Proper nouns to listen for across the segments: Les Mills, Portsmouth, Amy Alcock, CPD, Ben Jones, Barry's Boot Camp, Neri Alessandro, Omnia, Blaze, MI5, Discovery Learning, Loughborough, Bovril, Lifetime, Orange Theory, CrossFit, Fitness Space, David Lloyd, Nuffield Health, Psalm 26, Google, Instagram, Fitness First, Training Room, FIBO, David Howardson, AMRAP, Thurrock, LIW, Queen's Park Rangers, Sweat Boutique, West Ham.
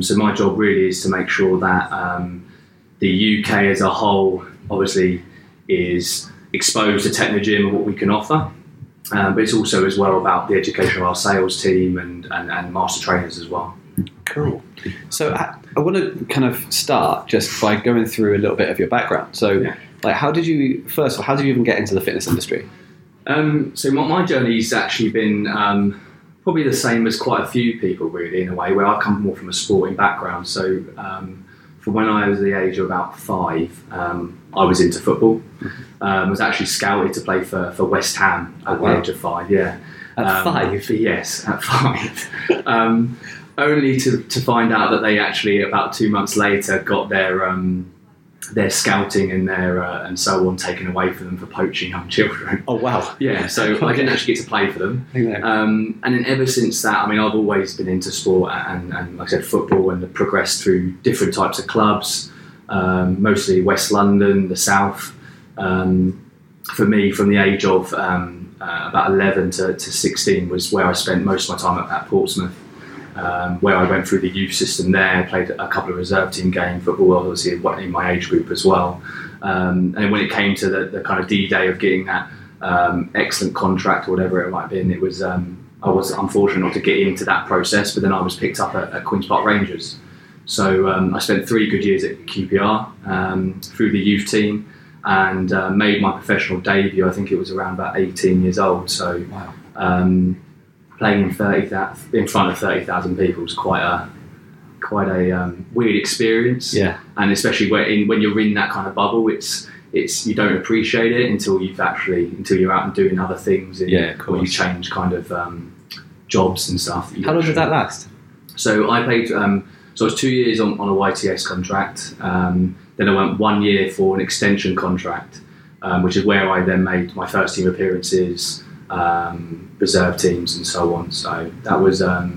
So my job really is to make sure that the UK as a whole obviously is exposed to Technogym and what we can offer, but it's also as well about the education of our sales team and master trainers as well. Cool. So I want to kind of start just by going through a little bit of your background. So like, how did you even get into the fitness industry? So my journey's actually been probably the same as quite a few people really, in a way, where I come more from a sporting background. So from when I was the age of about 5, I was into football. I was actually scouted to play for West Ham at the age of 5, yeah. At 5? Yes, at 5. Only to find out that they actually, about 2 months later, got their scouting and their and so on taken away from them for poaching young children. Oh wow! Yeah, so I didn't actually get to play for them. And then ever since that, I mean, I've always been into sport and like I said, football, and progressed through different types of clubs, mostly West London, the South. For me, from the age of about 11 to 16 was where I spent most of my time at Portsmouth. Where I went through the youth system there, played a couple of reserve team games, football obviously in my age group as well. And when it came to the kind of D-Day of getting that excellent contract or whatever it might have been, it was, I was unfortunate not to get into that process, but then I was picked up at Queen's Park Rangers. So I spent 3 good years at QPR through the youth team and made my professional debut, I think it was around about 18 years old. So wow. Playing in front of 30,000 people is quite a weird experience, yeah. And especially when you're in that kind of bubble, it's you don't appreciate it until you're out and doing other things, and or you change kind of jobs and stuff. How long did that last? So I played. So I was 2 years on a YTS contract. Then I went 1 year for an extension contract, which is where I then made my first team appearances. Reserve teams and so on. So that was a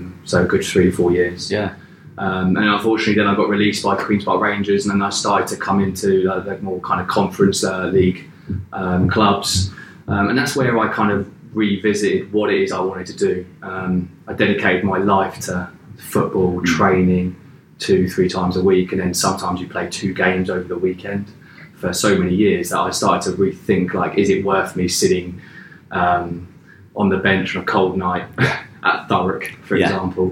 good 3 or 4 years. Yeah. And unfortunately, then I got released by Queen's Park Rangers, and then I started to come into the more kind of Conference League clubs, and that's where I kind of revisited what it is I wanted to do. I dedicated my life to football training 2-3 times a week, and then sometimes you play 2 games over the weekend for so many years that I started to rethink, like, is it worth me sitting on the bench on a cold night at Thurrock, for example,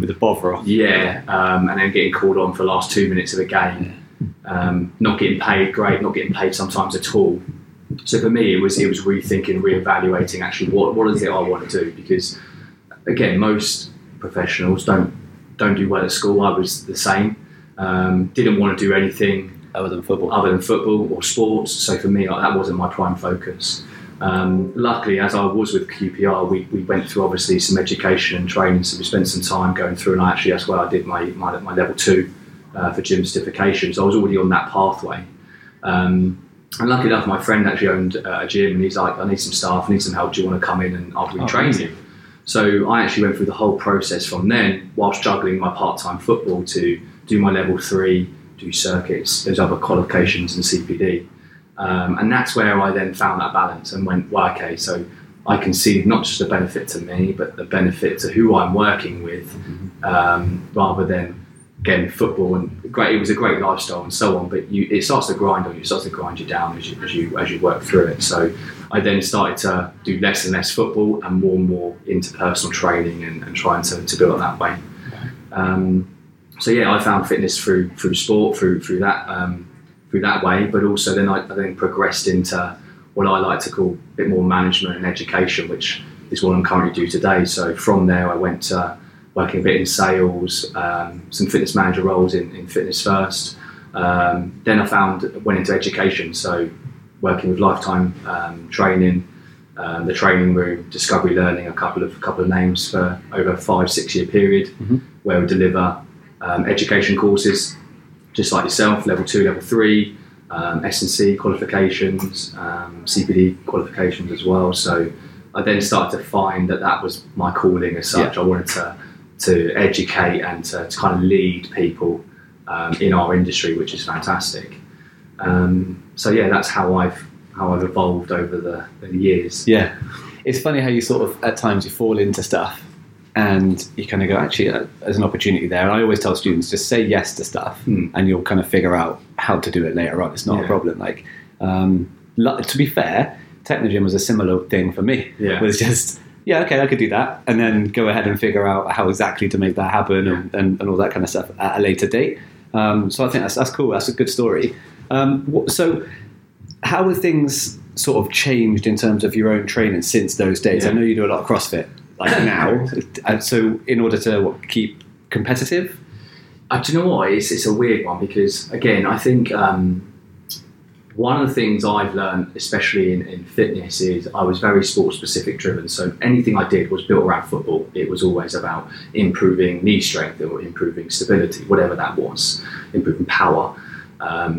with a bovril, and then getting called on for the last 2 minutes of a game, not getting paid great, not getting paid sometimes at all. So for me, it was rethinking, reevaluating actually what is it I want to do, because again, most professionals don't do well at school. I was the same, didn't want to do anything other than football or sports. So for me, that wasn't my prime focus. Luckily, as I was with QPR, we went through obviously some education and training, so we spent some time going through, and that's where I did my level 2 for gym certification, so I was already on that pathway. And luckily enough, my friend actually owned a gym, and he's like, I need some staff, I need some help, do you want to come in and I'll retrain you? So I actually went through the whole process from then, whilst juggling my part-time football, to do my level 3, do circuits, those other qualifications, and CPD. And that's where I then found that balance and went, well, okay, so I can see not just the benefit to me, but the benefit to who I'm working with, rather than, again, football. And great, it was a great lifestyle and so on, but it starts to grind on you, it starts to grind you down as you work through it. So I then started to do less and less football and more into personal training and trying to build on that way. I found fitness through sport, through that. That way, but also then I progressed into what I like to call a bit more management and education, which is what I'm currently doing today. So from there, I went to working a bit in sales, some fitness manager roles in Fitness First. Then I went into education, so working with Lifetime Training, the Training Room, Discovery Learning, a couple of names for over a 5-6 year period, where we deliver education courses. Just like yourself, level 2, level 3, S&C qualifications, CPD qualifications as well. So I then started to find that was my calling as such. Yeah. I wanted to educate and to kind of lead people in our industry, which is fantastic. That's how I've evolved over the years. Yeah, it's funny how you sort of at times you fall into stuff And you kind of go, actually, there's an opportunity there. And I always tell students, just say yes to stuff, and you'll kind of figure out how to do it later on. It's not a problem. Like, to be fair, Technogym was a similar thing for me. Yeah. It was just, okay, I could do that. And then go ahead and figure out how exactly to make that happen and all that kind of stuff at a later date. So I think that's cool. That's a good story. So how have things sort of changed in terms of your own training since those days? Yeah. I know you do a lot of CrossFit. Like now, and so in order to keep competitive, do you know what? It's a weird one because again, I think one of the things I've learned, especially in fitness, is I was very sport specific driven. So anything I did was built around football. It was always about improving knee strength or improving stability, whatever that was, improving power,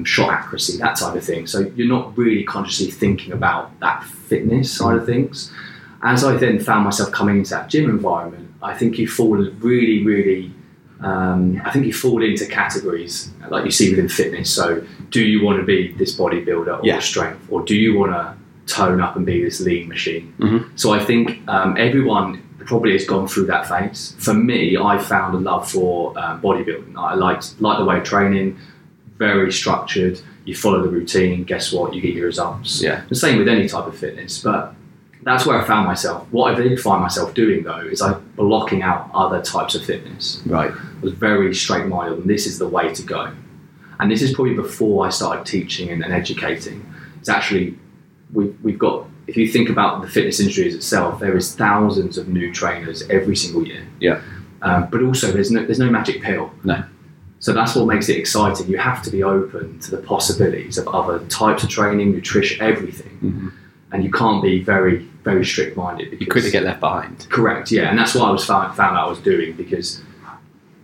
shot accuracy, that type of thing. So you're not really consciously thinking about that fitness side of things. As I then found myself coming into that gym environment, I think you fall really, I think you fall into categories like you see within fitness. So do you want to be this bodybuilder or strength, or do you want to tone up and be this lean machine? Mm-hmm. So I think everyone probably has gone through that phase. For me, I found a love for bodybuilding. I liked the way of training, very structured. You follow the routine. Guess what? You get your results. Yeah. The same with any type of fitness, but that's where I found myself. What I did find myself doing, though, is blocking out other types of fitness. Right. I was very straight-minded, and this is the way to go. And this is probably before I started teaching and educating. It's actually, we've got, if you think about the fitness industry as itself, there is thousands of new trainers every single year. Yeah. But also, there's no magic pill. No. So that's what makes it exciting. You have to be open to the possibilities of other types of training, nutrition, everything. Mm-hmm. And you can't be very, very strict-minded. You quickly get left behind. Correct, yeah. And that's what I was found out I was doing, because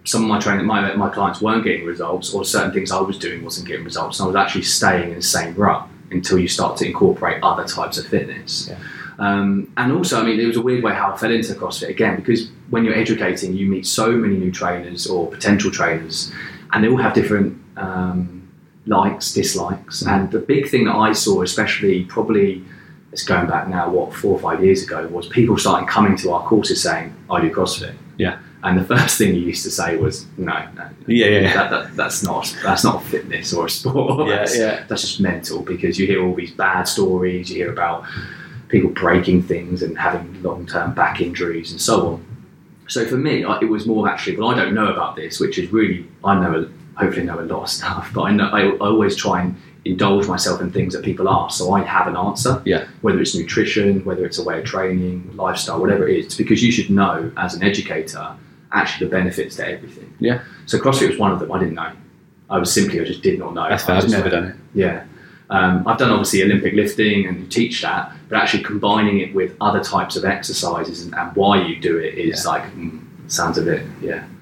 some of my training, my clients weren't getting results, or certain things I was doing wasn't getting results. And I was actually staying in the same rut until you start to incorporate other types of fitness. Yeah. And also, I mean, it was a weird way how I fell into CrossFit again, because when you're educating, you meet so many new trainers or potential trainers, and they all have different likes, dislikes. Mm-hmm. And the big thing that I saw, especially probably... it's going back now, 4 or 5 years ago, was people starting coming to our courses saying, I do CrossFit. Yeah. And the first thing you used to say was, no. Yeah. That's not fitness or a sport. Yeah, that's just mental, because you hear all these bad stories, you hear about people breaking things and having long-term back injuries and so on. So for me, it was more actually, well, I don't know about this, which is really, I hopefully know a lot of stuff, but I always try and indulge myself in things that people ask, so I have an answer. Yeah. Whether it's nutrition, whether it's a way of training, lifestyle, whatever it is, because you should know as an educator actually the benefits to everything. Yeah. So CrossFit was one of them. I didn't know. I just did not know. That's fair. I've never done it. Yeah. I've done obviously Olympic lifting and teach that, but actually combining it with other types of exercises and why you do it is sounds a bit,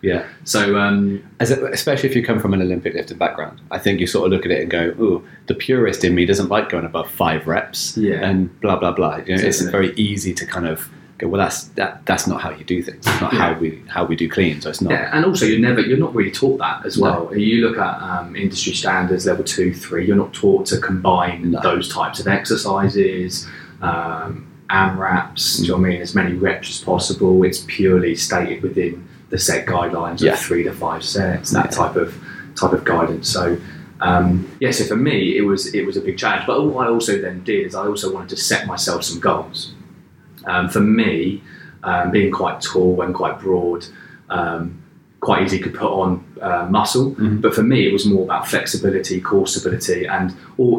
yeah. So, especially if you come from an Olympic lifting background, I think you sort of look at it and go, "Ooh, the purist in me doesn't like going above 5 reps," and blah blah blah. You know, it's very easy to kind of go, "Well, that's not how you do things. It's not how we do clean." So it's not. Yeah, and also you're not really taught that as well. No. You look at industry standards, level 2, 3. You're not taught to combine those types of exercises. AMRAPs, do you know what I mean? As many reps as possible. It's purely stated within the set guidelines of 3 to 5 sets, that type of guidance. So, so for me, it was a big challenge. But what I also then did is I also wanted to set myself some goals. For me, being quite tall and quite broad, quite easy to put on muscle. Mm-hmm. But for me, it was more about flexibility, core stability, and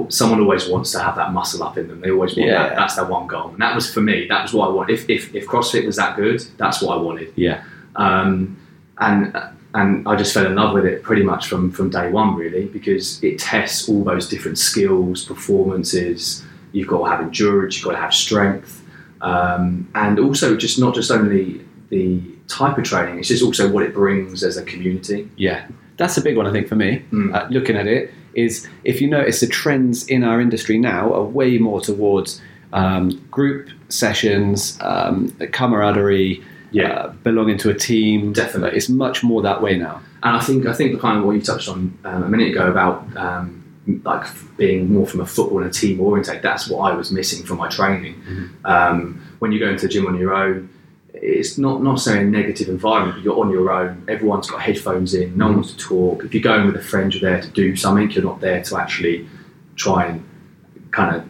someone always wants to have that muscle up in them. They always want that. That's their one goal. And that was, for me, that was what I wanted. If CrossFit was that good, that's what I wanted. Yeah. And I just fell in love with it pretty much from day one, really, because it tests all those different skills, performances. You've got to have endurance, you've got to have strength. And also just not just only the type of training, it's just also what it brings as a community. Yeah, that's a big one I think for me. Looking at it is, if you notice, the trends in our industry now are way more towards group sessions, camaraderie, belonging to a team. Definitely, it's much more that way now. And I think kind of what you touched on a minute ago about like being more from a football and a team orientate, that's what I was missing from my training. Mm-hmm. When you go into the gym on your own, it's not necessarily a negative environment, but you're on your own. Everyone's got headphones in, no one wants to talk. If you're going with a friend, you're there to do something. You're not there to actually try and kind of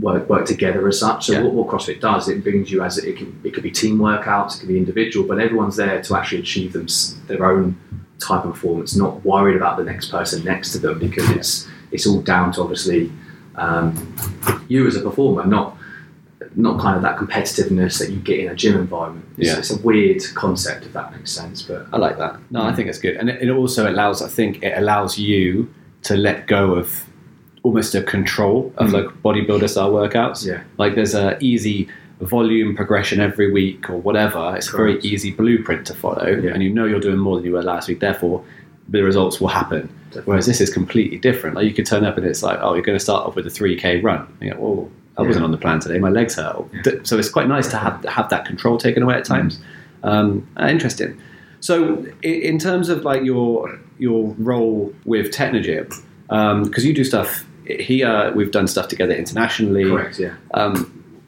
work together as such. So what CrossFit does, it brings you as it could be team workouts, it could be individual, but everyone's there to actually achieve their own type of performance, not worried about the next person next to them, because it's all down to obviously you as a performer, not kind of that competitiveness that you get in a gym environment. It's a weird concept, if that makes sense, but I like that. No, I think it's good, and it also allows, I think it allows you to let go of almost a control of like bodybuilder style workouts. Like there's a easy volume progression every week or whatever. It's a very easy blueprint to follow, and you know you're doing more than you were last week, therefore the results will happen. Whereas this is completely different. Like you could turn up and it's like, oh, you're going to start off with a 3k run. You go, oh, I wasn't on the plan today, my legs hurt. So it's quite nice to have that control taken away at times. Interesting. So in terms of like your role with Technogym, because you do stuff here, we've done stuff together internationally. Correct, yeah.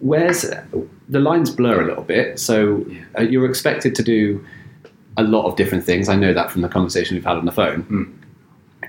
Where's the lines blur a little bit, so you're expected to do a lot of different things. I know that from the conversation we've had on the phone.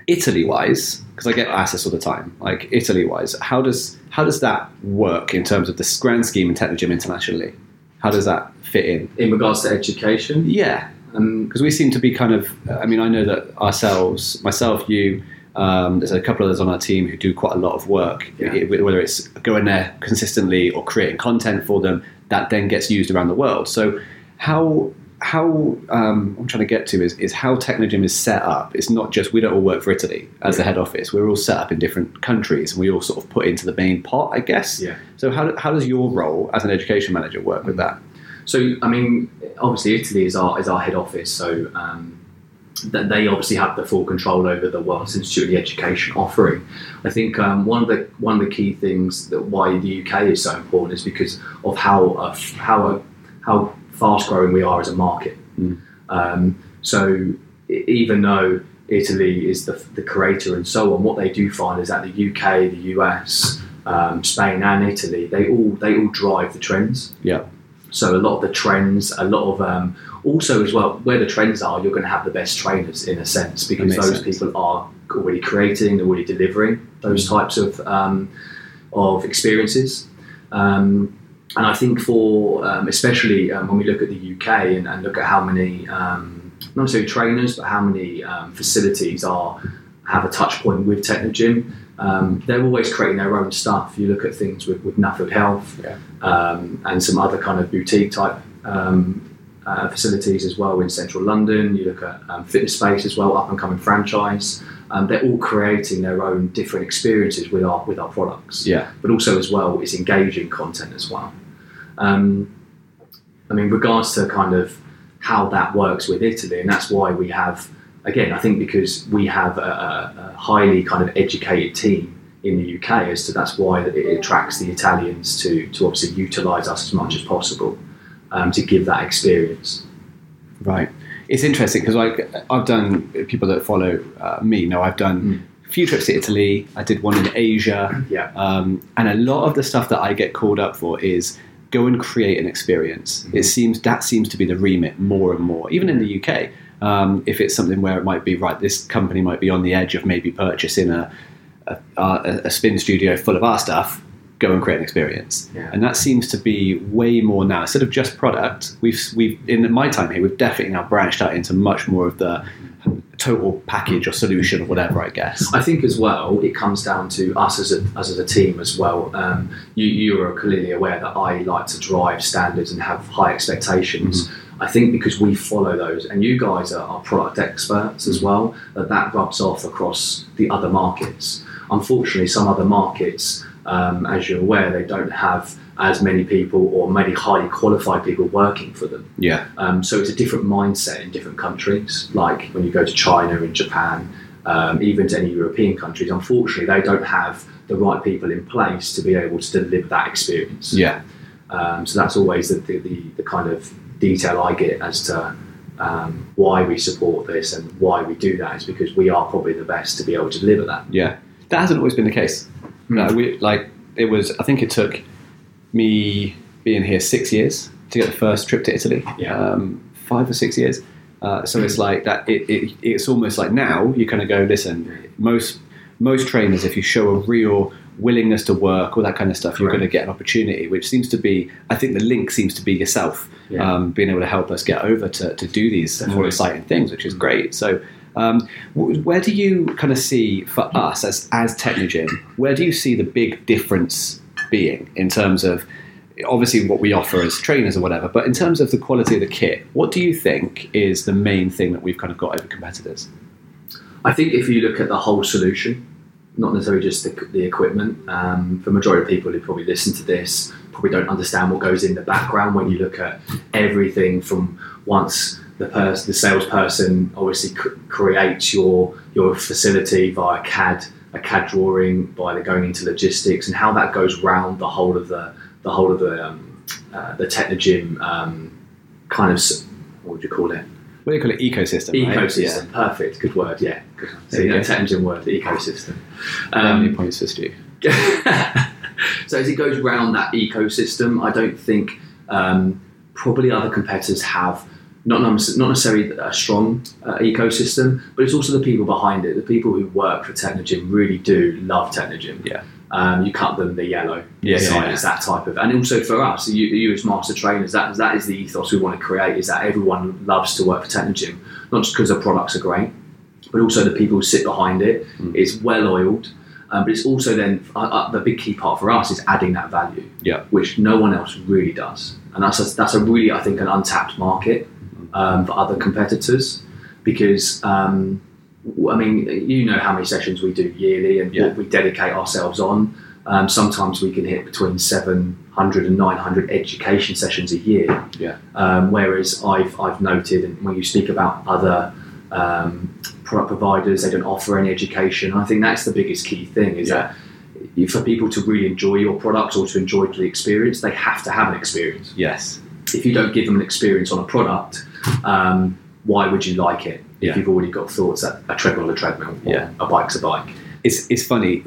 Italy wise, because I get asked this all the time, like Italy wise, how does that work in terms of the grand scheme in Technogym internationally? How does that fit in regards to education? Yeah, because we seem to be kind of, I mean, I know that ourselves, myself, you, there's a couple others on our team who do quite a lot of work, whether it's going there consistently or creating content for them that then gets used around the world. So how I'm trying to get to is how Technogym is set up. It's not just, we don't all work for Italy as the head office. We're all set up in different countries and we all sort of put into the main pot, I guess. Yeah. So how does your role as an education manager work with that? So, I mean, obviously Italy is our head office. So that they obviously have the full control over the Wellness Institute and the education offering. I think one of the key things that why the UK is so important is because of how fast growing we are as a market. So even though Italy is the creator and so on, what they do find is that the UK, the US, Spain and Italy, they all drive the trends. Yeah. So a lot of the trends, a lot of also as well, where the trends are, you're going to have the best trainers in a sense, because those people are already creating, they're already delivering those types of experiences. And I think for, especially when we look at the UK and look at how many, not necessarily trainers, but how many facilities have a touch point with Technogym, they're always creating their own stuff. You look at things with Nuffield Health and some other kind of boutique type facilities as well in central London. You look at Fitness Space as well, up and coming franchise. They're all creating their own different experiences with our products. Yeah. But also as well, it's engaging content as well. I mean, regards to kind of how that works with Italy, and that's why we have, again, I think because we have a highly kind of educated team in the UK, as to that's why it attracts the Italians to obviously utilise us as much as possible to give that experience. Right. It's interesting because I've done, people that follow me know I've done a few trips to Italy. I did one in Asia. Yeah. And a lot of the stuff that I get called up for is go and create an experience. Mm-hmm. That seems to be the remit more and more, even in the UK. If it's something where it might be, right, this company might be on the edge of maybe purchasing a spin studio full of our stuff, go and create an experience. Yeah. And that seems to be way more now. Instead of just product, we've in my time here, we've definitely now branched out into much more of the total package or solution or whatever, I guess. I think as well, it comes down to us as a team as well. You are clearly aware that I like to drive standards and have high expectations. Mm-hmm. I think because we follow those, and you guys are product experts as well, that rubs off across the other markets. Unfortunately, some other markets, as you're aware, they don't have as many people or many highly qualified people working for them. Yeah. So it's a different mindset in different countries, like when you go to China and Japan, even to any European countries. Unfortunately, they don't have the right people in place to be able to deliver that experience. Yeah. So that's always the kind of detail I get as to why we support this and why we do that, is because we are probably the best to be able to deliver that. Yeah, that hasn't always been the case. No, I think it took me being here 6 years to get the first trip to Italy. Yeah. 5 or 6 years. So it's like that. It's almost like now you kind of go, listen, most trainers, if you show a real willingness to work, all that kind of stuff, you're going to get an opportunity, which seems to be, I think the link seems to be yourself, being able to help us get over to do these more exciting things, which is great. So where do you kind of see for us as Technogym, where do you see the big difference being in terms of obviously what we offer as trainers or whatever, but in terms of the quality of the kit, what do you think is the main thing that we've kind of got over competitors? I think if you look at the whole solution, not necessarily just the equipment, for the majority of people who probably listen to this probably don't understand what goes in the background when you look at everything from once the salesperson obviously creates your facility via CAD, a CAD drawing, by the going into logistics and how that goes round the whole of the Technogym kind of, what would you call it? What do you call it? Ecosystem. Right? Yeah. Perfect. Good word. Yeah. Good. So the Technogym word, the ecosystem. Many points for Stu. So as it goes round that ecosystem, I don't think probably other competitors have not necessarily a strong ecosystem, but it's also the people behind it. The people who work for Technogym really do love Technogym. Yeah. You cut them the yellow side. It's that type of, and also for us, you as master trainers, that is the ethos we want to create, is that everyone loves to work for Technogym, not just because the products are great, but also the people who sit behind it. It's well oiled, but it's also then the big key part for us is adding that value, which no one else really does, and that's a really, I think, an untapped market for other competitors, because. I mean, you know how many sessions we do yearly and what we dedicate ourselves on. Sometimes we can hit between 700 and 900 education sessions a year. Yeah. Whereas I've noted, and when you speak about other product providers, they don't offer any education. I think that's the biggest key thing, is that for people to really enjoy your product or to enjoy the experience, they have to have an experience. Yes. If you don't give them an experience on a product, why would you like it? If you've already got thoughts that a treadmill, or a bike's a bike. It's funny.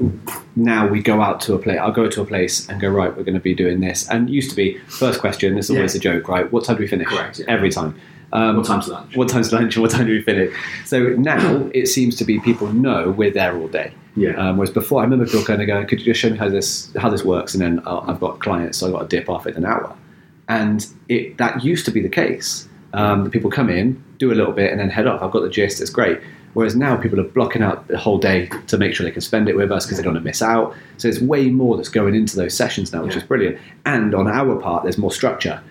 Now we go out to a place. I'll go to a place and go, right, we're going to be doing this. And used to be, first question, it's always a joke, right? What time do we finish? Correct. Yeah. Every time. What time's lunch? What time's lunch and what time do we finish? So now it seems to be people know we're there all day. Yeah. Whereas before, I remember people kind of going, could you just show me how this works? And then I've got clients, so I've got to dip off in an hour. And that used to be the case. The people come in, do a little bit, and then head off. I've got the gist, it's great. Whereas now people are blocking out the whole day to make sure they can spend it with us because they don't want to miss out. So there's way more that's going into those sessions now, which is brilliant. And on our part, there's more structure.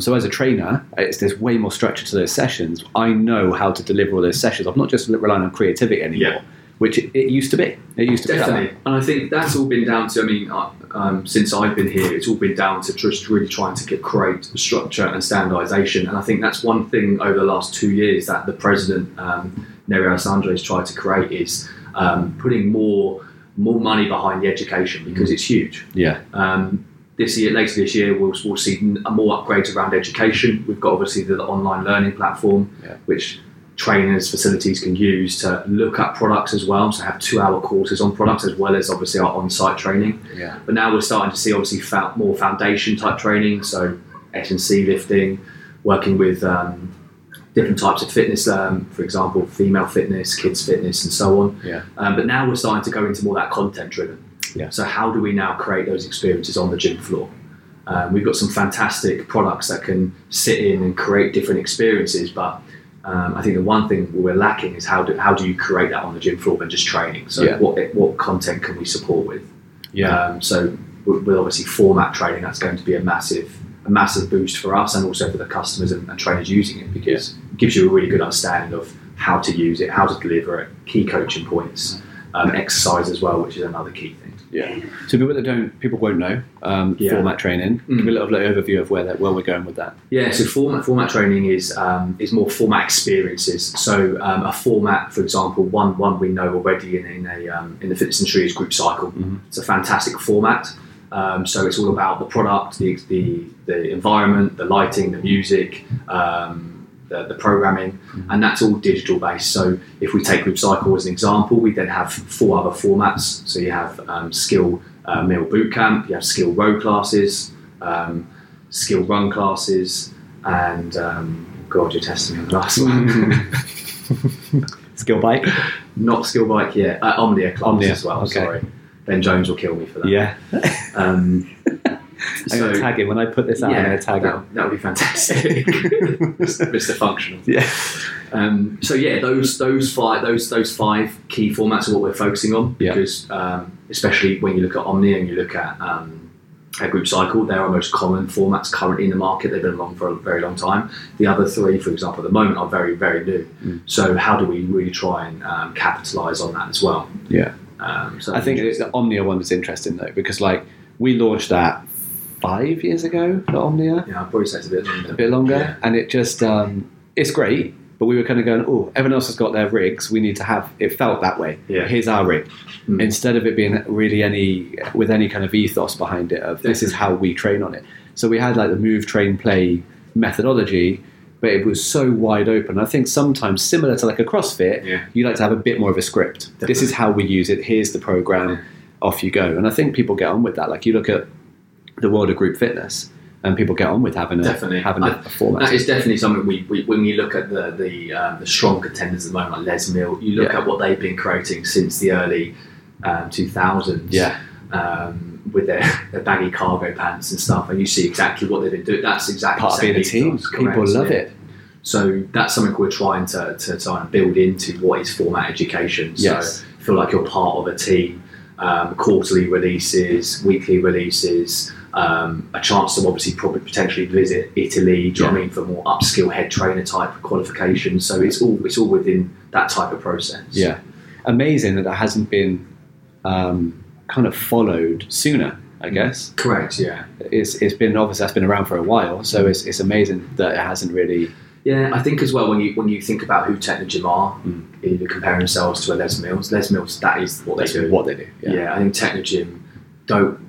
So as a trainer, there's way more structure to those sessions. I know how to deliver all those sessions. I'm not just relying on creativity anymore, which it used to be. It used to Definitely. Be. And I think that's all been down to, I mean, since I've been here, it's all been down to just really trying to create structure and standardisation. And I think that's one thing over the last 2 years that the president, Neri Alessandro, has tried to create, is putting more money behind the education, because it's huge. Yeah. Later this year, we'll see more upgrades around education. We've got obviously the online learning platform, which trainers, facilities can use to look at products as well, so have 2-hour courses on products as well as obviously our on-site training. But now we're starting to see obviously more foundation type training, so S&C lifting, working with different types of fitness, for example female fitness, kids fitness and so on. But now we're starting to go into more that content driven. So how do we now create those experiences on the gym floor? We've got some fantastic products that can sit in and create different experiences, but I think the one thing we're lacking is how do you create that on the gym floor than just training? So what content can we support with? So we'll obviously format training. That's going to be a massive boost for us and also for the customers and trainers using it, because it gives you a really good understanding of how to use it, how to deliver it, key coaching points, exercise as well, which is another key thing. So people won't know format training. Give a little overview of where we're going with that. So format training is more format experiences. So a format, for example, one we know already in the fitness industry is group cycle. It's a fantastic format. So it's all about the product, the environment, the lighting, the music, the programming, and that's all digital based. So if we take group cycle as an example, we then have 4 other formats. So you have skill meal boot camp, you have skill row classes, skilled run classes, and God, you're testing me on the last one. Skill bike? Not skill bike yet. Omnia class as well, okay. Sorry. Ben Jones will kill me for that. Yeah. I'm going to tag him. When I put this out, I'm going to tag him. That would be fantastic. Mr. Functional. Yeah. So yeah, those five key formats are what we're focusing on, because especially when you look at Omnia and you look at Group Cycle, they're our most common formats currently in the market. They've been along for a very long time. The other three, for example, at the moment are very, very new. Mm. So how do we really try and capitalise on that as well? Yeah. So I think it's the Omnia one that's interesting though, because like we launched that 5 years ago, the Omnia. Yeah, I'd probably say it's a bit longer. Yeah. And it just, it's great, but we were kind of going, oh, everyone else has got their rigs. We need to have, it felt that way. Yeah. Here's our rig. Mm. Instead of it being really with any kind of ethos behind it of this is how we train on it. So we had like the move, train, play methodology, but it was so wide open. I think sometimes similar to like a CrossFit, you like to have a bit more of a script. Definitely. This is how we use it. Here's the program. Yeah. Off you go. And I think people get on with that. Like you look at the world of group fitness, and people get on with having a format. That is definitely something we when you look at the strong contenders at the moment, like Les Mills, you look at what they've been creating since the early 2000s with their baggy cargo pants and stuff, and you see exactly what they've been doing. That's exactly part of being a team. People love it. So that's something we're trying to try and build into what is format education. So feel like you're part of a team. Quarterly releases, weekly releases, a chance to obviously probably potentially visit Italy, do you know what I mean, for more upskill head trainer type of qualifications. So it's all within that type of process. Yeah. Amazing that hasn't been kind of followed sooner, I guess. Correct, yeah. It's been, obviously that's been around for a while, so it's amazing that it hasn't really... Yeah, I think as well when you think about who Technogym are, either comparing themselves to a Les Mills, that is what they do. What they do. Yeah. I think Technogym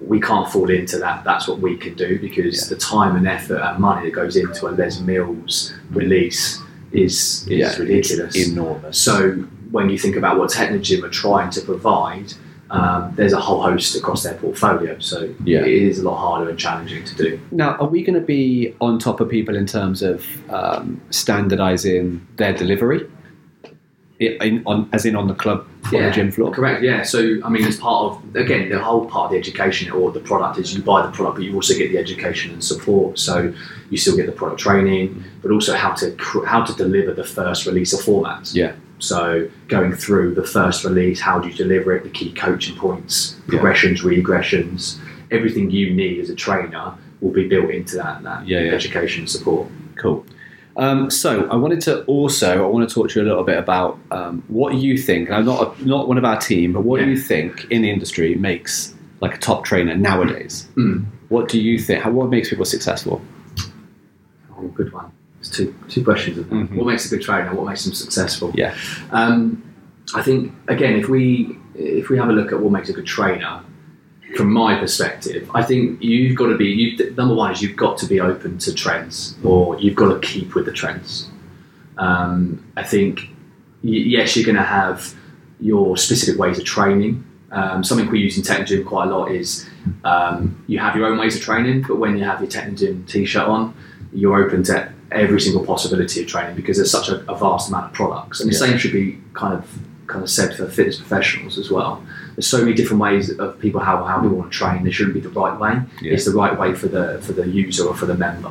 we can't fall into that. That's what we can do, because the time and effort and money that goes into a Les Mills release is ridiculous, it's enormous. So when you think about what Technogym are trying to provide, there's a whole host across their portfolio, so it is a lot harder and challenging to do. Now, are we going to be on top of people in terms of standardising their delivery, as in on the club or the gym floor? Correct, yeah. So, I mean, as part of, again, the whole part of the education or the product is you buy the product, but you also get the education and support, so you still get the product training, but also how to deliver the first release of formats. Yeah. So going through the first release, how do you deliver it, the key coaching points, progressions, regressions, everything you need as a trainer will be built into that education support. Cool. So I want to talk to you a little bit about what you think, and I'm not one of our team, but what do you think in the industry makes like a top trainer nowadays? Mm. What do you think, what makes people successful? Oh, good one. Two questions of them. Mm-hmm. What makes a good trainer? What makes them successful? Yeah. I think, again, if we have a look at what makes a good trainer, from my perspective, I think you've got to be, number one is you've got to be open to trends, or you've got to keep with the trends. I think, yes, you're going to have your specific ways of training. Something we use in Technogym quite a lot is you have your own ways of training, but when you have your Technogym t-shirt on, you're open to every single possibility of training, because there's such a vast amount of products, and the same should be kind of said for fitness professionals as well. There's so many different ways of people how we want to train. There shouldn't be the right way. Yeah. It's the right way for the user or for the member.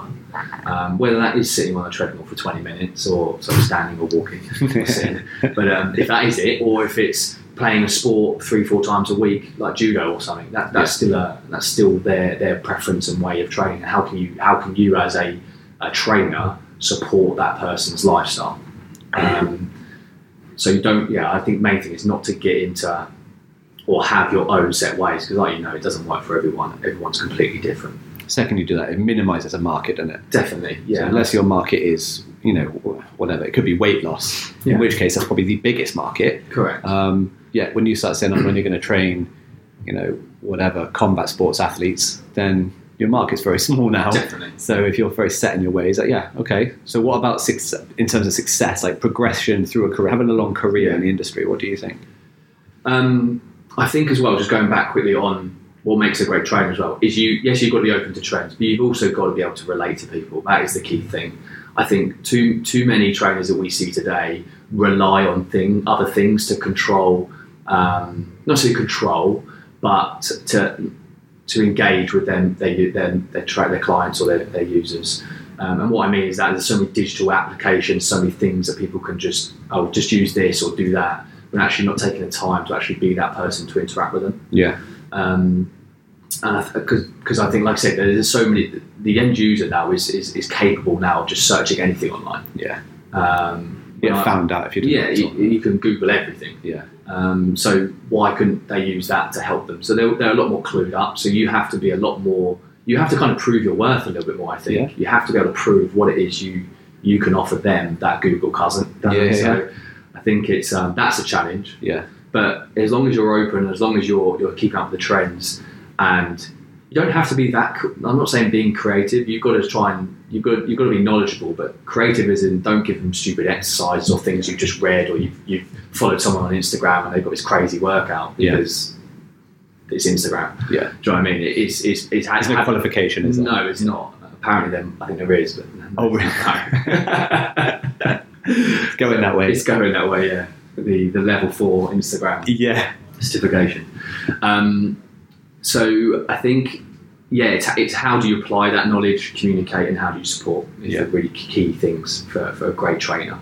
Whether that is sitting on a treadmill for 20 minutes or sort of standing or walking, but if that is it, or if it's playing a sport 3-4 times a week, like judo or something, that's still their preference and way of training. How can you as a trainer support that person's lifestyle? So you don't, I think main thing is not to get into or have your own set ways, because like you know, it doesn't work for everyone. Everyone's completely different. Second you do that, it minimises a market, doesn't it? Definitely, yeah. So unless your market is, you know, whatever, it could be weight loss, in which case that's probably the biggest market. Correct. When you start saying, when you're going to train, you know, whatever, combat sports athletes, then your market's very small now. Definitely. So if you're very set in your ways, okay. So what about in terms of success, like progression through a career, having a long career in the industry, what do you think? I think as well, just going back quickly on what makes a great trainer as well is you've got to be open to trends, but you've also got to be able to relate to people. That is the key thing. I think too many trainers that we see today rely on other things to control, not to control, but to engage with them, their clients or their users. And what I mean is that there's so many digital applications, so many things that people can just use this or do that, when actually not taking the time to actually be that person to interact with them. Yeah. Because I think, like I said, there's so many. The end user now is capable now of just searching anything online. Yeah. Found out if you do. Yeah, you can Google everything. Yeah. So why couldn't they use that to help them? So they're a lot more clued up. So you have to be a lot more. You have to kind of prove your worth a little bit more, I think. Yeah. You have to be able to prove what it is you can offer them that Google doesn't. I think it's that's a challenge. Yeah. But as long as you're open, as long as you're keeping up with the trends, and you don't have to be that. I'm not saying being creative. You've got to be knowledgeable, but creative is in don't give them stupid exercises or things you've just read or you've followed someone on Instagram and they've got this crazy workout because it's Instagram. Yeah, do you know what I mean? It's no qualification, is it? No, it's not. Apparently, I think there is, but oh, really? No. It's going that way. It's going that way. Yeah. The level 4 Instagram certification. So I think it's how do you apply that knowledge, communicate, and how do you support is the really key things for a great trainer.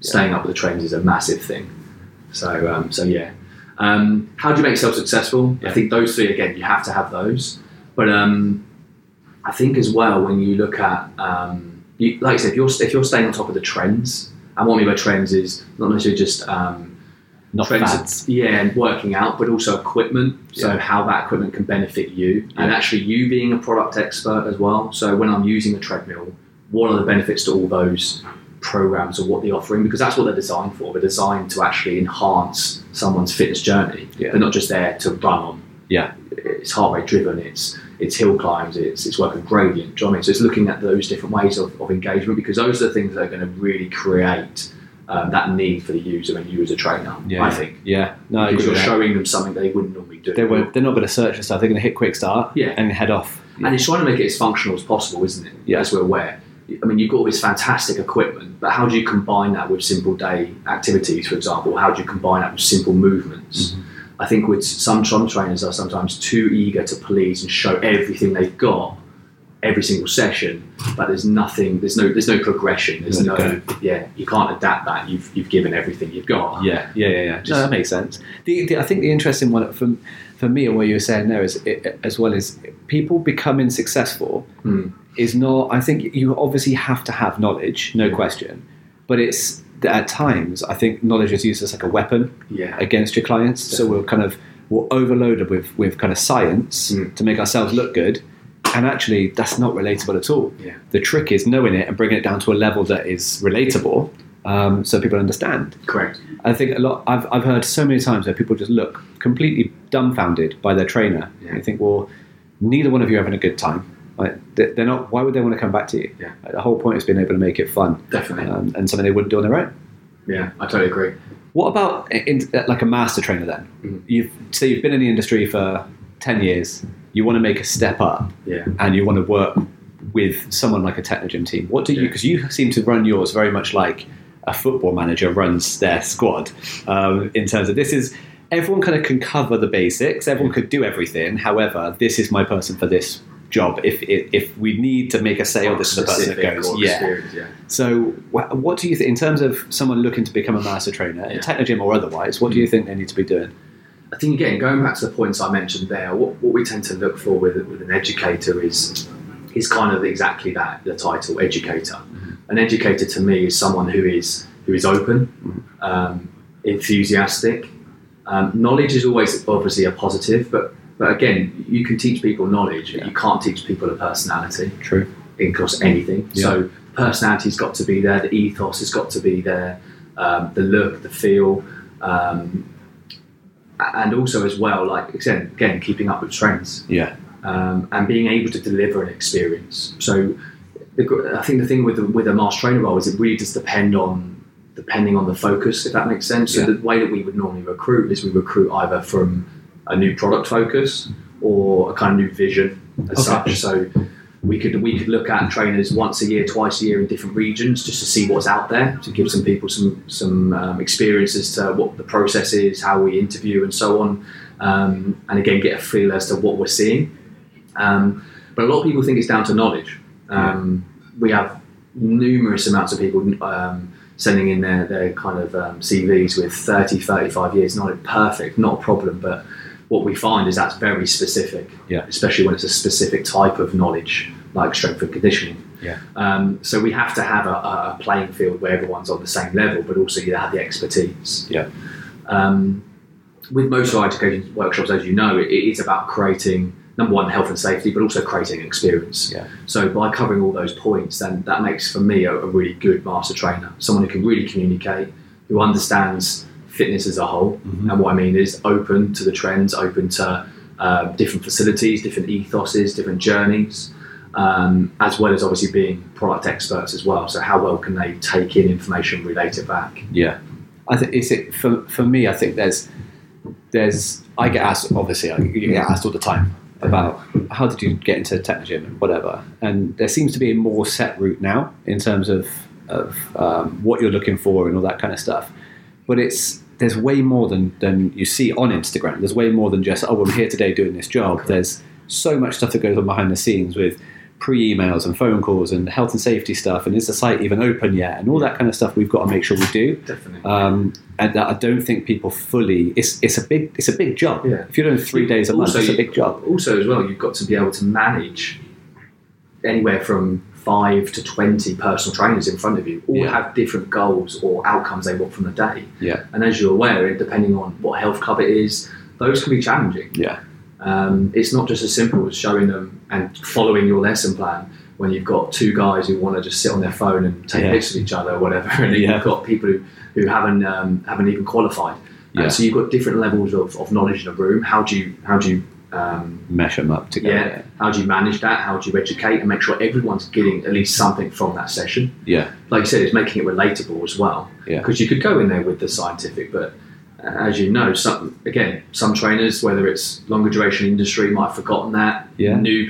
Staying up with the trends is a massive thing. So how do you make yourself successful? Yeah. I think those three again, you have to have those. But I think as well when you look at like I said, if you're staying on top of the trends. And what I mean by trends is not necessarily just not trends, and working out, but also equipment. So how that equipment can benefit you, and actually you being a product expert as well. So when I'm using a treadmill, what are the benefits to all those programs or what they're offering? Because that's what they're designed for. They're designed to actually enhance someone's fitness journey. Yeah. They're not just there to run on. Yeah, it's heart rate driven. It's hill climbs. It's working gradient. Do you know what I mean? So it's looking at those different ways of engagement, because those are the things that are going to really create that need for the user and you as a trainer. Yeah, I think. Yeah, no, because you're showing them something they wouldn't normally do. They're not going to search and stuff. They're going to hit quick start. Yeah. And head off. Yeah. And it's trying to make it as functional as possible, isn't it? Yeah. As we're aware. I mean, you've got all this fantastic equipment, but how do you combine that with simple day activities, for example? How do you combine that with simple movements? Mm-hmm. I think with some trainers are sometimes too eager to please and show everything they've got every single session, but there's no progression. You can't adapt that. You've given everything you've got. Yeah. That makes sense. I think the interesting one for me, and what you were saying there is as well is people becoming successful is not. I think you obviously have to have knowledge, no question, but it's. At times, I think knowledge is used as like a weapon against your clients. Definitely. So we're overloaded with kind of science to make ourselves look good, and actually that's not relatable at all. Yeah. The trick is knowing it and bringing it down to a level that is relatable, so people understand. Correct. I think I've heard so many times where people just look completely dumbfounded by their trainer. Yeah. And you think, well, neither one of you are having a good time. Like they're not. Why would they want to come back to you? Yeah. The whole point is being able to make it fun, definitely, and something they wouldn't do on their own. Yeah, I totally agree. What about like a master trainer then? Mm-hmm. You've been in the industry for 10 years. You want to make a step up, and you want to work with someone like a Technogym team. What do you? Because you seem to run yours very much like a football manager runs their squad. In terms of this is. Everyone kind of can cover the basics. Everyone could do everything. However, this is my person for this job. If we need to make a sale, this is the person that goes. Yeah. So what do you think, in terms of someone looking to become a master trainer, in Technogym or otherwise, what do you think they need to be doing? I think, again, going back to the points I mentioned there, what we tend to look for with an educator is kind of exactly that, the title, educator. Mm-hmm. An educator to me is someone who is open, mm-hmm. Enthusiastic. Knowledge is always obviously a positive, but again, you can teach people knowledge, but you can't teach people a personality. True. Across anything. Yeah. So personality's got to be there, the ethos has got to be there, the look, the feel, and also as well, like again, keeping up with trends. Yeah. And being able to deliver an experience. So I think the thing with a master trainer role is it really does depending on the focus, if that makes sense. So the way that we would normally recruit is we recruit either from a new product focus or a kind of new vision as such. So we could look at trainers once a year, twice a year in different regions, just to see what's out there, to give some people some experience as to what the process is, how we interview and so on, and again get a feel as to what we're seeing. But a lot of people think it's down to knowledge. We have numerous amounts of people sending in their kind of CVs with 30, 35 years, not perfect, not a problem, but what we find is that's very specific, especially when it's a specific type of knowledge, like strength and conditioning. So we have to have a playing field where everyone's on the same level, but also you have the expertise. With most of our education workshops, as you know, it is about creating, number one, health and safety, but also creating experience. So by covering all those points, then that makes for me a really good master trainer, someone who can really communicate, who understands fitness as a whole. And what I mean is open to the trends, open to different facilities, different ethoses, different journeys, as well as obviously being product experts as well. So how well can they take in information, relate it back? I think for me, I think there's I get asked, obviously, you get asked all the time about how did you get into Technogym and whatever, and there seems to be a more set route now in terms of what you're looking for and all that kind of stuff. But there's way more than you see on Instagram. There's way more than just, I'm here today doing this job. Okay. There's so much stuff that goes on behind the scenes with pre-emails and phone calls and health and safety stuff, and is the site even open yet, and all that kind of stuff we've got to make sure we do. Definitely. And that I don't think people fully, it's a big job. If you're doing 3 days a month, it's a big job. Also as well, you've got to be able to manage anywhere from 5 to 20 personal trainers in front of you, all have different goals or outcomes they want from the day. And as you're aware, depending on what health club it is, those can be challenging. It's not just as simple as showing them and following your lesson plan when you've got two guys who want to just sit on their phone and take pictures of each other or whatever, and you've got people who haven't even qualified. So you've got different levels of knowledge in a room. How do you mesh them up together? How do you manage that? How do you educate and make sure everyone's getting at least something from that session? Like you said, it's making it relatable as well. Because you could go in there with the scientific, but as you know, some trainers, whether it's longer duration industry, might have forgotten that. New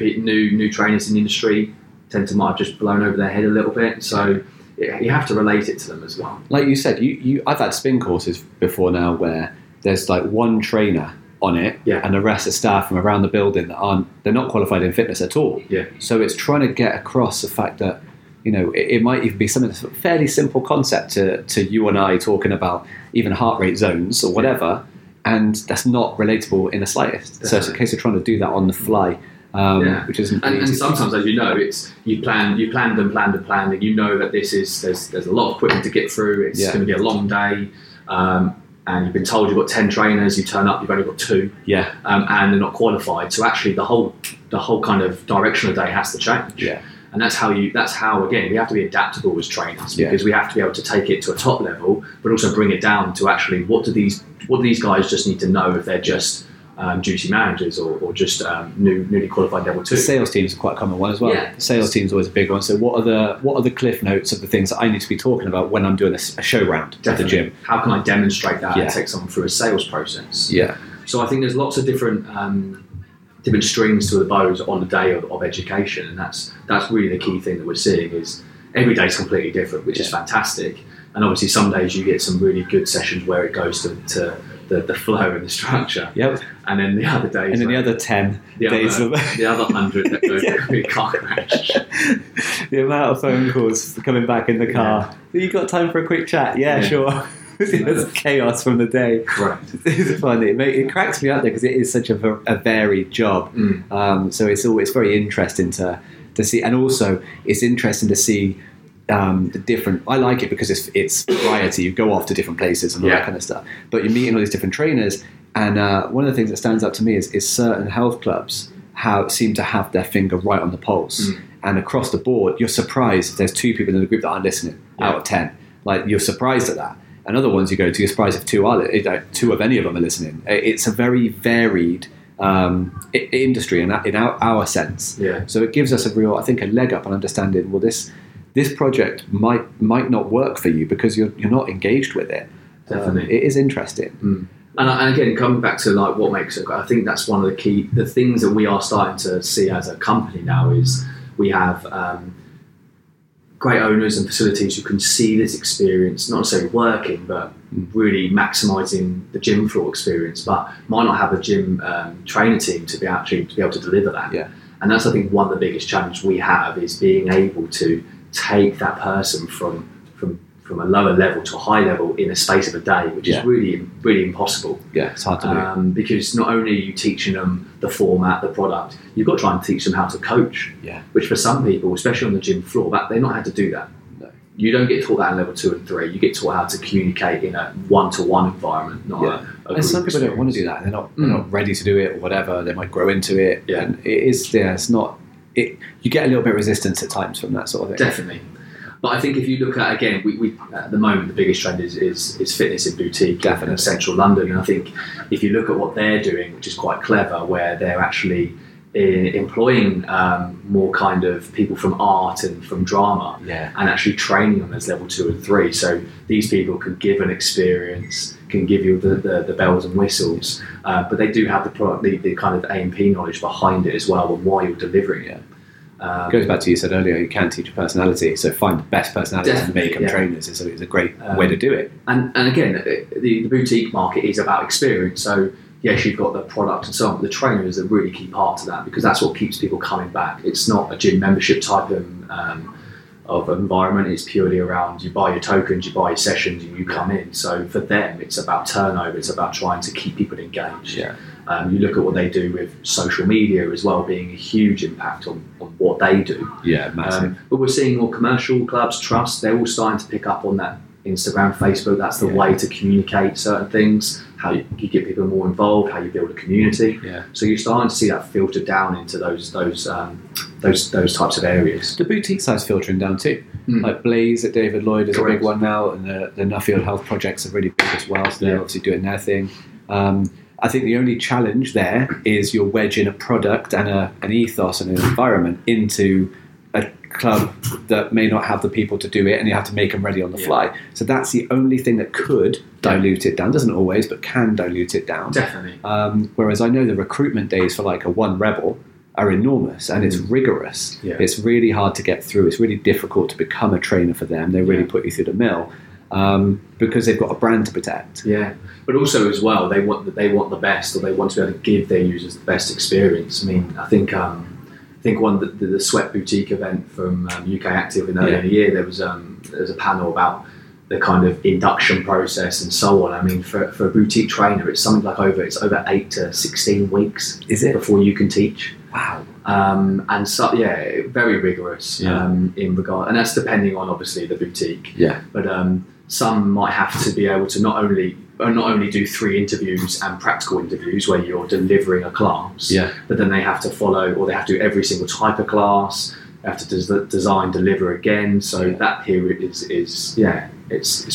trainers in the industry tend to might have just blown over their head a little bit. So you have to relate it to them as well. Like you said, I've had spin courses before now where there's like one trainer on it, and the rest of staff from around the building that they're not qualified in fitness at all. So it's trying to get across the fact that, you know, it might even be something that's a fairly simple concept to you and I talking about even heart rate zones or whatever, and that's not relatable in the slightest. Definitely. So it's a case of trying to do that on the fly, which isn't. And sometimes, as you know, it's you planned, and you know that there's a lot of equipment to get through. It's going to be a long day, and you've been told you've got 10 trainers. You turn up, you've only got two, and they're not qualified. So actually, the whole kind of direction of the day has to change. And that's how again we have to be adaptable as trainers, because we have to be able to take it to a top level, but also bring it down to actually what do these guys just need to know if they're just duty managers or just newly qualified level 2. The sales teams are quite a common one as well. The sales team's always a big one. So what are the cliff notes of the things that I need to be talking about when I'm doing a show round at the gym? How can I demonstrate that and take someone through a sales process? So I think there's lots of different strings to the bows on the day of education, and that's really the key thing that we're seeing is every day is completely different, which is fantastic. And obviously some days you get some really good sessions where it goes to the flow and the structure, and then the other days, and then the other 10 days the other 100 that goes through a car crash, the amount of phone calls coming back in the car, you got time for a quick chat? Sure. There's chaos from the day. It's funny. It cracks me up there because it is such a varied job. So it's always very interesting to see, and also it's interesting to see the different. I like it because it's variety. You go off to different places and all that kind of stuff. But you're meeting all these different trainers, and one of the things that stands out to me is certain health clubs seem to have their finger right on the pulse, and across the board, you're surprised if there's two people in the group that aren't listening out of 10. Like you're surprised at that. And other ones you go to, you're surprised if two of any of them are listening. It's a very varied industry in our sense. So it gives us a real, I think, a leg up on understanding. Well, this project might not work for you because you're not engaged with it. Definitely, it is interesting. And again, coming back to like what makes it, I think that's one of the key, the things that we are starting to see as a company now is we have great owners and facilities who can see this experience, not necessarily working, but really maximising the gym floor experience, but might not have a gym trainer team to be able to deliver that. Yeah. And that's, I think, one of the biggest challenges we have is being able to take that person from a lower level to a high level in a space of a day, which is really, really impossible. Yeah, it's hard to do. Because not only are you teaching them the format, the product, you've got to try and teach them how to coach, which for some people, especially on the gym floor, that they're not how to do that. No. You don't get taught that in level 2 and 3. You get taught how to communicate in a one-to-one environment, not a And some people don't want to do that. They're not ready to do it or whatever. They might grow into it. Yeah. And it is, it's not... You get a little bit of resistance at times from that sort of thing. Definitely. But I think if you look at, again, we at the moment, the biggest trend is fitness in boutique in central London. And I think if you look at what they're doing, which is quite clever, where they're actually employing more kind of people from art and from drama and actually training them as level 2 and 3. So these people can give an experience, can give you the bells and whistles, but they do have the product, the kind of A&P knowledge behind it as well and why you're delivering it. It goes back to you said earlier, you can teach personality, so find the best personality and make them trainers is a great way to do it. And again, the boutique market is about experience, so yes, you've got the product and so on, but the trainer is a really key part to that because that's what keeps people coming back. It's not a gym membership type of environment, it's purely around you buy your tokens, you buy your sessions and you come in. So for them, it's about turnover, it's about trying to keep people engaged. Yeah. You look at what they do with social media as well being a huge impact on what they do. Yeah, massive. But we're seeing more commercial clubs, trusts, they're all starting to pick up on that Instagram, Facebook. That's the way to communicate certain things, how you get people more involved, how you build a community. Yeah. So you're starting to see that filter down into those types of areas. The boutique side's filtering down too. Like Blaze at David Lloyd is a big one now, and the Nuffield Health projects are really big as well, so they're obviously doing their thing. I think the only challenge there is you're wedging a product and an ethos and an environment into a club that may not have the people to do it, and you have to make them ready on the fly. So that's the only thing that could dilute it down. Doesn't always, but can dilute it down. Definitely. Whereas I know the recruitment days for like a One Rebel are enormous and it's rigorous. Yeah. It's really hard to get through. It's really difficult to become a trainer for them. They really put you through the mill. Because they've got a brand to protect. Yeah, but also as well, they want the best, or they want to be able to give their users the best experience. I mean, I think one the Sweat Boutique event from UK Active in earlier in the year, there was a panel about the kind of induction process and so on. I mean, for a boutique trainer, it's something like over 8 to 16 weeks before you can teach. Wow. And so, very rigorous in regard, and that's depending on obviously the boutique. Yeah. But some might have to be able to not only do 3 interviews and practical interviews where you're delivering a class, but then they have to follow, or they have to do every single type of class. They have to design, deliver again. So that period is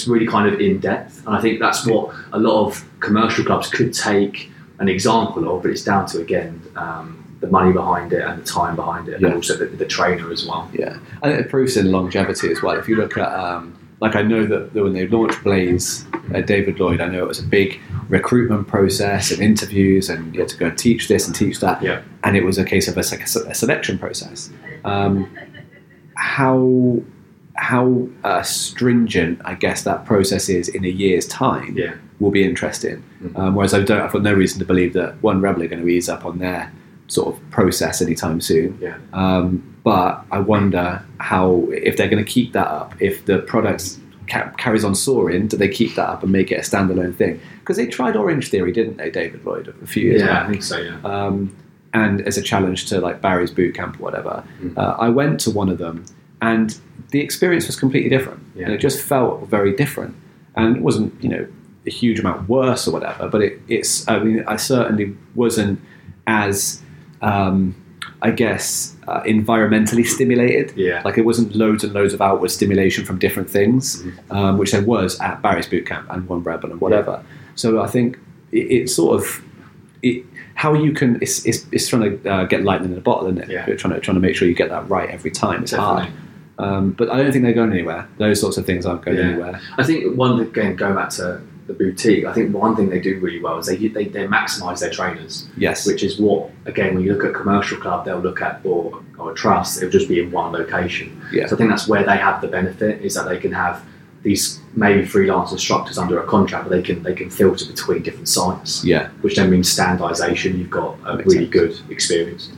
really kind of in depth, and I think that's what a lot of commercial clubs could take an example of. But it's down to again the money behind it and the time behind it, and also the trainer as well. Yeah, and it improves in longevity as well. If you look at like I know that when they launched Blaze at David Lloyd, I know it was a big recruitment process and interviews, and you had to go and teach this and teach that. Yeah. And it was a case of a selection process. How stringent, I guess, that process is in a year's time will be interesting. Whereas I've got no reason to believe that One Rebel are going to ease up on their sort of process anytime soon. Yeah. But I wonder if they're going to keep that up. If the product carries on soaring, do they keep that up and make it a standalone thing? Because they tried Orange Theory, didn't they, David Lloyd, a few years back? Yeah, I think so, yeah. And as a challenge to like Barry's Boot Camp or whatever. I went to one of them and the experience was completely different. Yeah. And it just felt very different. And it wasn't, a huge amount worse or whatever, but I certainly wasn't as... environmentally stimulated. Yeah. Like it wasn't loads and loads of outward stimulation from different things, which there was at Barry's Boot Camp and One Rebel and whatever. Yeah. So I think it's trying to get lightning in a bottle, isn't it? Yeah. You're trying to make sure you get that right every time. It's hard. But I don't think they're going anywhere. Those sorts of things aren't going anywhere. I think going back to the boutique, I think one thing they do really well is they maximise their trainers. Yes. Which is what, again, when you look at a commercial club, they'll look at, or a trust, it'll just be in one location. Yeah. So I think that's where they have the benefit, is that they can have these maybe freelance instructors under a contract, but they can filter between different sites. Yeah. Which then means standardisation. You've got a really good experience.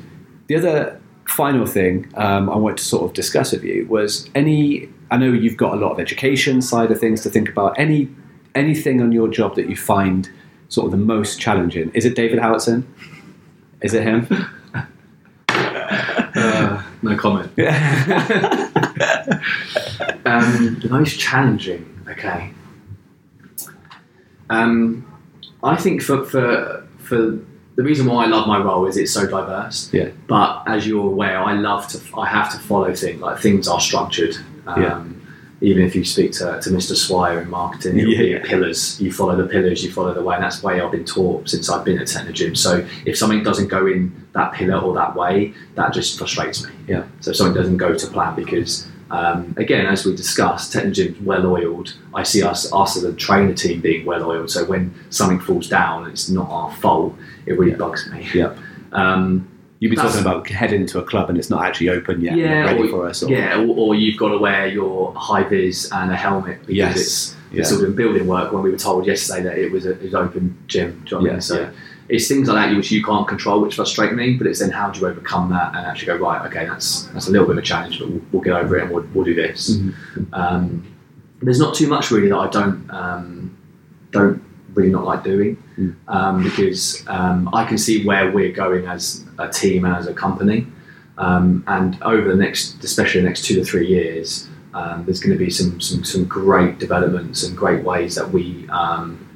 The other final thing I wanted to sort of discuss with you was I know you've got a lot of education side of things to think about. Anything on your job that you find sort of the most challenging? Is it David Howardson? Is it him? No comment. The most challenging, okay. I think for the reason why I love my role is it's so diverse. Yeah. But as you're aware, I have to follow things. Like, things are structured. Even if you speak to Mr. Swire in marketing, it'll be pillars. You follow the pillars, you follow the way, and that's the way I've been taught since I've been at Technogym. So if something doesn't go in that pillar or that way, that just frustrates me. Yeah. So if something doesn't go to plan, because again, as we discussed, Technogym's well-oiled. I see us as a trainer team being well-oiled. So when something falls down and it's not our fault, it really bugs me. Yeah. You've been talking about heading to a club and it's not actually open yet. Yeah, ready for us. Or you've got to wear your high vis and a helmet because it's all been building work. When we were told yesterday that it was open gym, do you know what I mean? So it's things like that which you can't control, which frustrate me. But it's then how do you overcome that and actually go, right, okay, that's a little bit of a challenge, but we'll get over it and we'll do this. Mm-hmm. There's not too much really that I don't really not like doing, because I can see where we're going as a team and as a company, and over especially the next 2 to 3 years, there's going to be some great developments and great ways that we,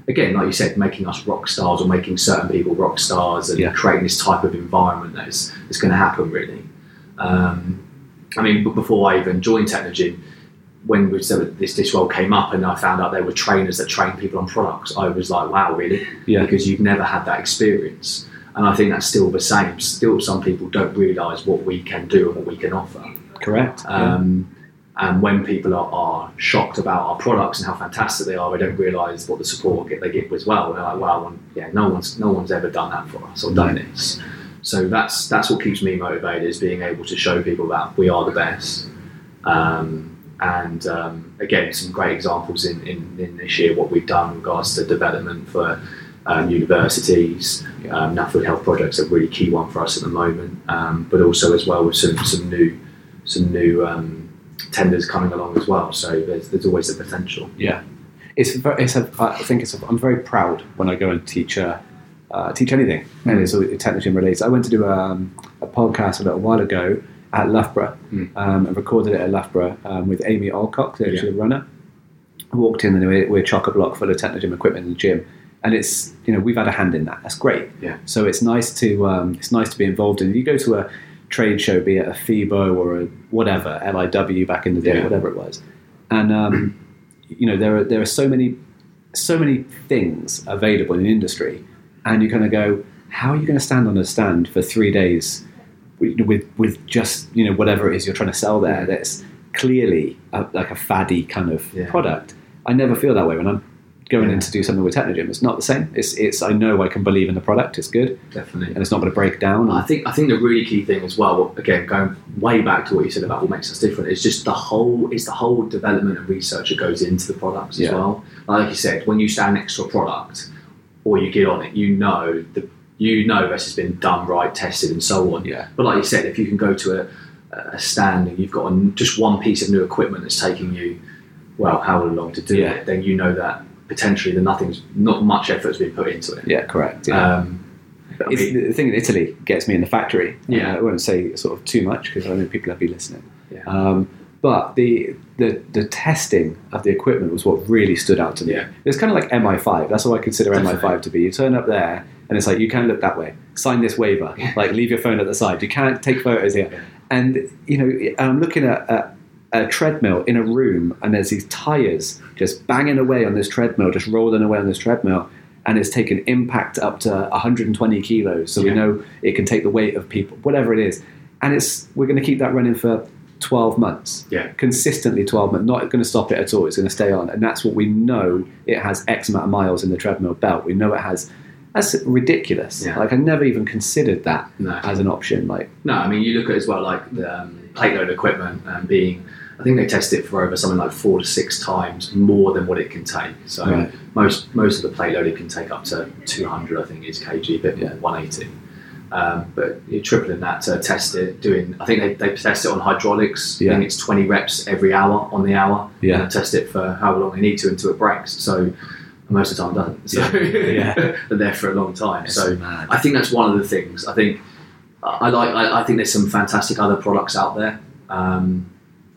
again, like you said, making us rock stars or making certain people rock stars and creating this type of environment that is going to happen really. I mean, before I even joined Technogym, when this role came up and I found out there were trainers that train people on products, I was like, wow, really? Yeah. Because you've never had that experience. And I think that's still the same. Still, some people don't realise what we can do and what we can offer. Correct. And when people are shocked about our products and how fantastic they are, they don't realise what the support they get as well. And they're like, wow, yeah, no one's ever done that for us or done this. So that's what keeps me motivated, is being able to show people that we are the best. And again, some great examples in this year, what we've done in regards to development for universities. Nuffield Health project's a really key one for us at the moment, but also as well with some new tenders coming along as well. So there's always the potential. Yeah, I'm very proud when I go and teach anything, and it's all Technogym related. I went to do a podcast a little while ago at Loughborough, and recorded it at Loughborough with Amy Alcock, the actual runner. I walked in and we're chock-a-block full of Technogym equipment in the gym, and it's, you know, we've had a hand in that. That's great. Yeah. So it's nice to be involved in. You go to a trade show, be it a FIBO or a whatever, LIW back in the day, whatever it was, and you know, there are so many things available in the industry, and you kind of go, how are you going to stand on a stand for 3 days? With just, you know, whatever it is you're trying to sell there, that's clearly like a faddy kind of product. I never feel that way when I'm going in to do something with Technogym. It's not the same. It's I know I can believe in the product. It's good, definitely, and it's not going to break down. I think the really key thing as well, again, going way back to what you said about what makes us different, is just the whole development and research that goes into the products as well. Like you said, when you stand next to a product or you get on it, you know this has been done right, tested and so on. Yeah. But like you said, if you can go to a stand and you've got just one piece of new equipment that's taking you, well, however long to do it, then you know that potentially not much effort's been put into it. Yeah, correct. Yeah. The thing in Italy gets me in the factory. Yeah. I won't say sort of too much because I know people will be listening. Yeah. But the testing of the equipment was what really stood out to me. Yeah. It's kind of like MI5. That's what I consider MI5 to be. You turn up there and it's like, you can look that way. Sign this waiver. Yeah. Like, leave your phone at the side. You can't take photos here. Yeah. And, you know, I'm looking at a treadmill in a room, and there's these tires just banging away on this treadmill, just rolling away on this treadmill. And it's taken impact up to 120 kilos. So we know it can take the weight of people, whatever it is. And we're going to keep that running for 12 months. Yeah. Consistently 12 months. Not going to stop it at all. It's going to stay on. And that's what we know. It has X amount of miles in the treadmill belt. We know it has... That's ridiculous. Yeah. Like, I never even considered that as an option. Like, no, I mean, you look at it as well, like the plate load equipment being... I think they test it for over something like 4 to 6 times more than what it can take. So most of the plate load it can take up to 200, I think, is kg, but 180. But you're tripling that to test it. I think they test it on hydraulics. Yeah. I think it's 20 reps every hour on the hour. Yeah. And they test it for however long they need to until it breaks. So most of the time, doesn't. So they're there for a long time. That's so mad. I think that's one of the things. I think there's some fantastic other products out there.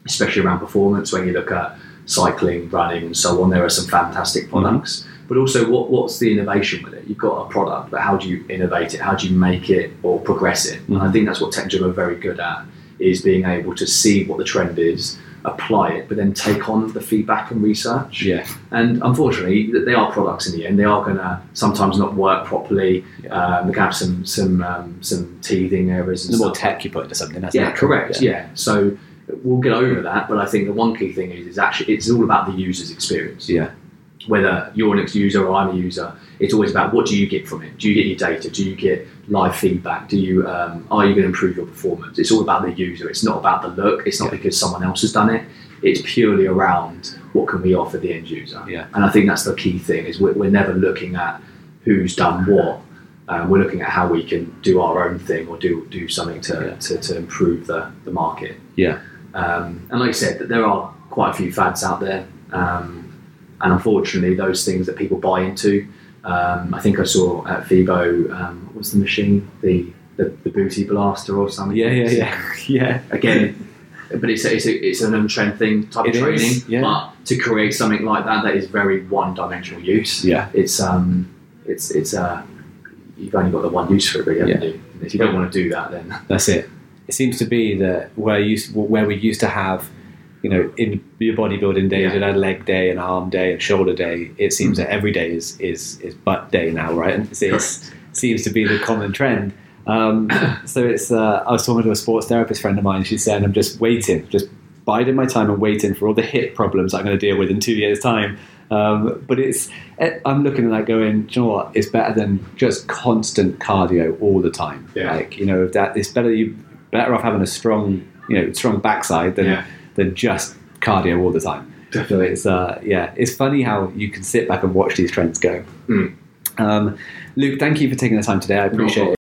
Especially around performance, when you look at cycling, running and so on, there are some fantastic products. Mm-hmm. But also what's the innovation with it? You've got a product, but how do you innovate it? How do you make it or progress it? Mm-hmm. And I think that's what Technogym are very good at, is being able to see what the trend is, apply it, but then take on the feedback and research. Yeah. And unfortunately, they are products in the end. They are going to sometimes not work properly. Yeah. They can have some teething errors. And the more tech you put into something, that's correct. Yeah. So we'll get over that, but I think the one key thing is actually it's all about the user's experience. Yeah. Whether you're an ex-user or I'm a user, it's always about what do you get from it? Do you get your data? Do you get live feedback? Do you are you going to improve your performance? It's all about the user. It's not about the look. It's not because someone else has done it. It's purely around what can we offer the end user. Yeah. And I think that's the key thing, is we're never looking at who's done what. We're looking at how we can do our own thing or do something to improve the market. Yeah. And like I said, there are quite a few fads out there, and unfortunately those things that people buy into, I think I saw at FIBO, what was the machine, the booty blaster or something. Yeah. Again, but it's an on-trend thing type of training, but to create something like that is very one-dimensional use. Yeah. It's you've only got the one use for it, really, haven't you? If you don't want to do that, then that's it. It seems to be that where we used to have, you know, in your bodybuilding days, you had leg day and arm day and shoulder day. It seems that every day is butt day now, right? And it seems to be the common trend. So it's. I was talking to a sports therapist friend of mine. She's saying, "I'm just biding my time and waiting for all the hip problems I'm going to deal with in 2 years' time." But I'm looking at that going, do you know what? It's better than just constant cardio all the time. Yeah. Like, you know, that it's better you. Better off having a strong backside than just cardio all the time. Definitely. So it's funny how you can sit back and watch these trends go. Luke, thank you for taking the time today. I appreciate it.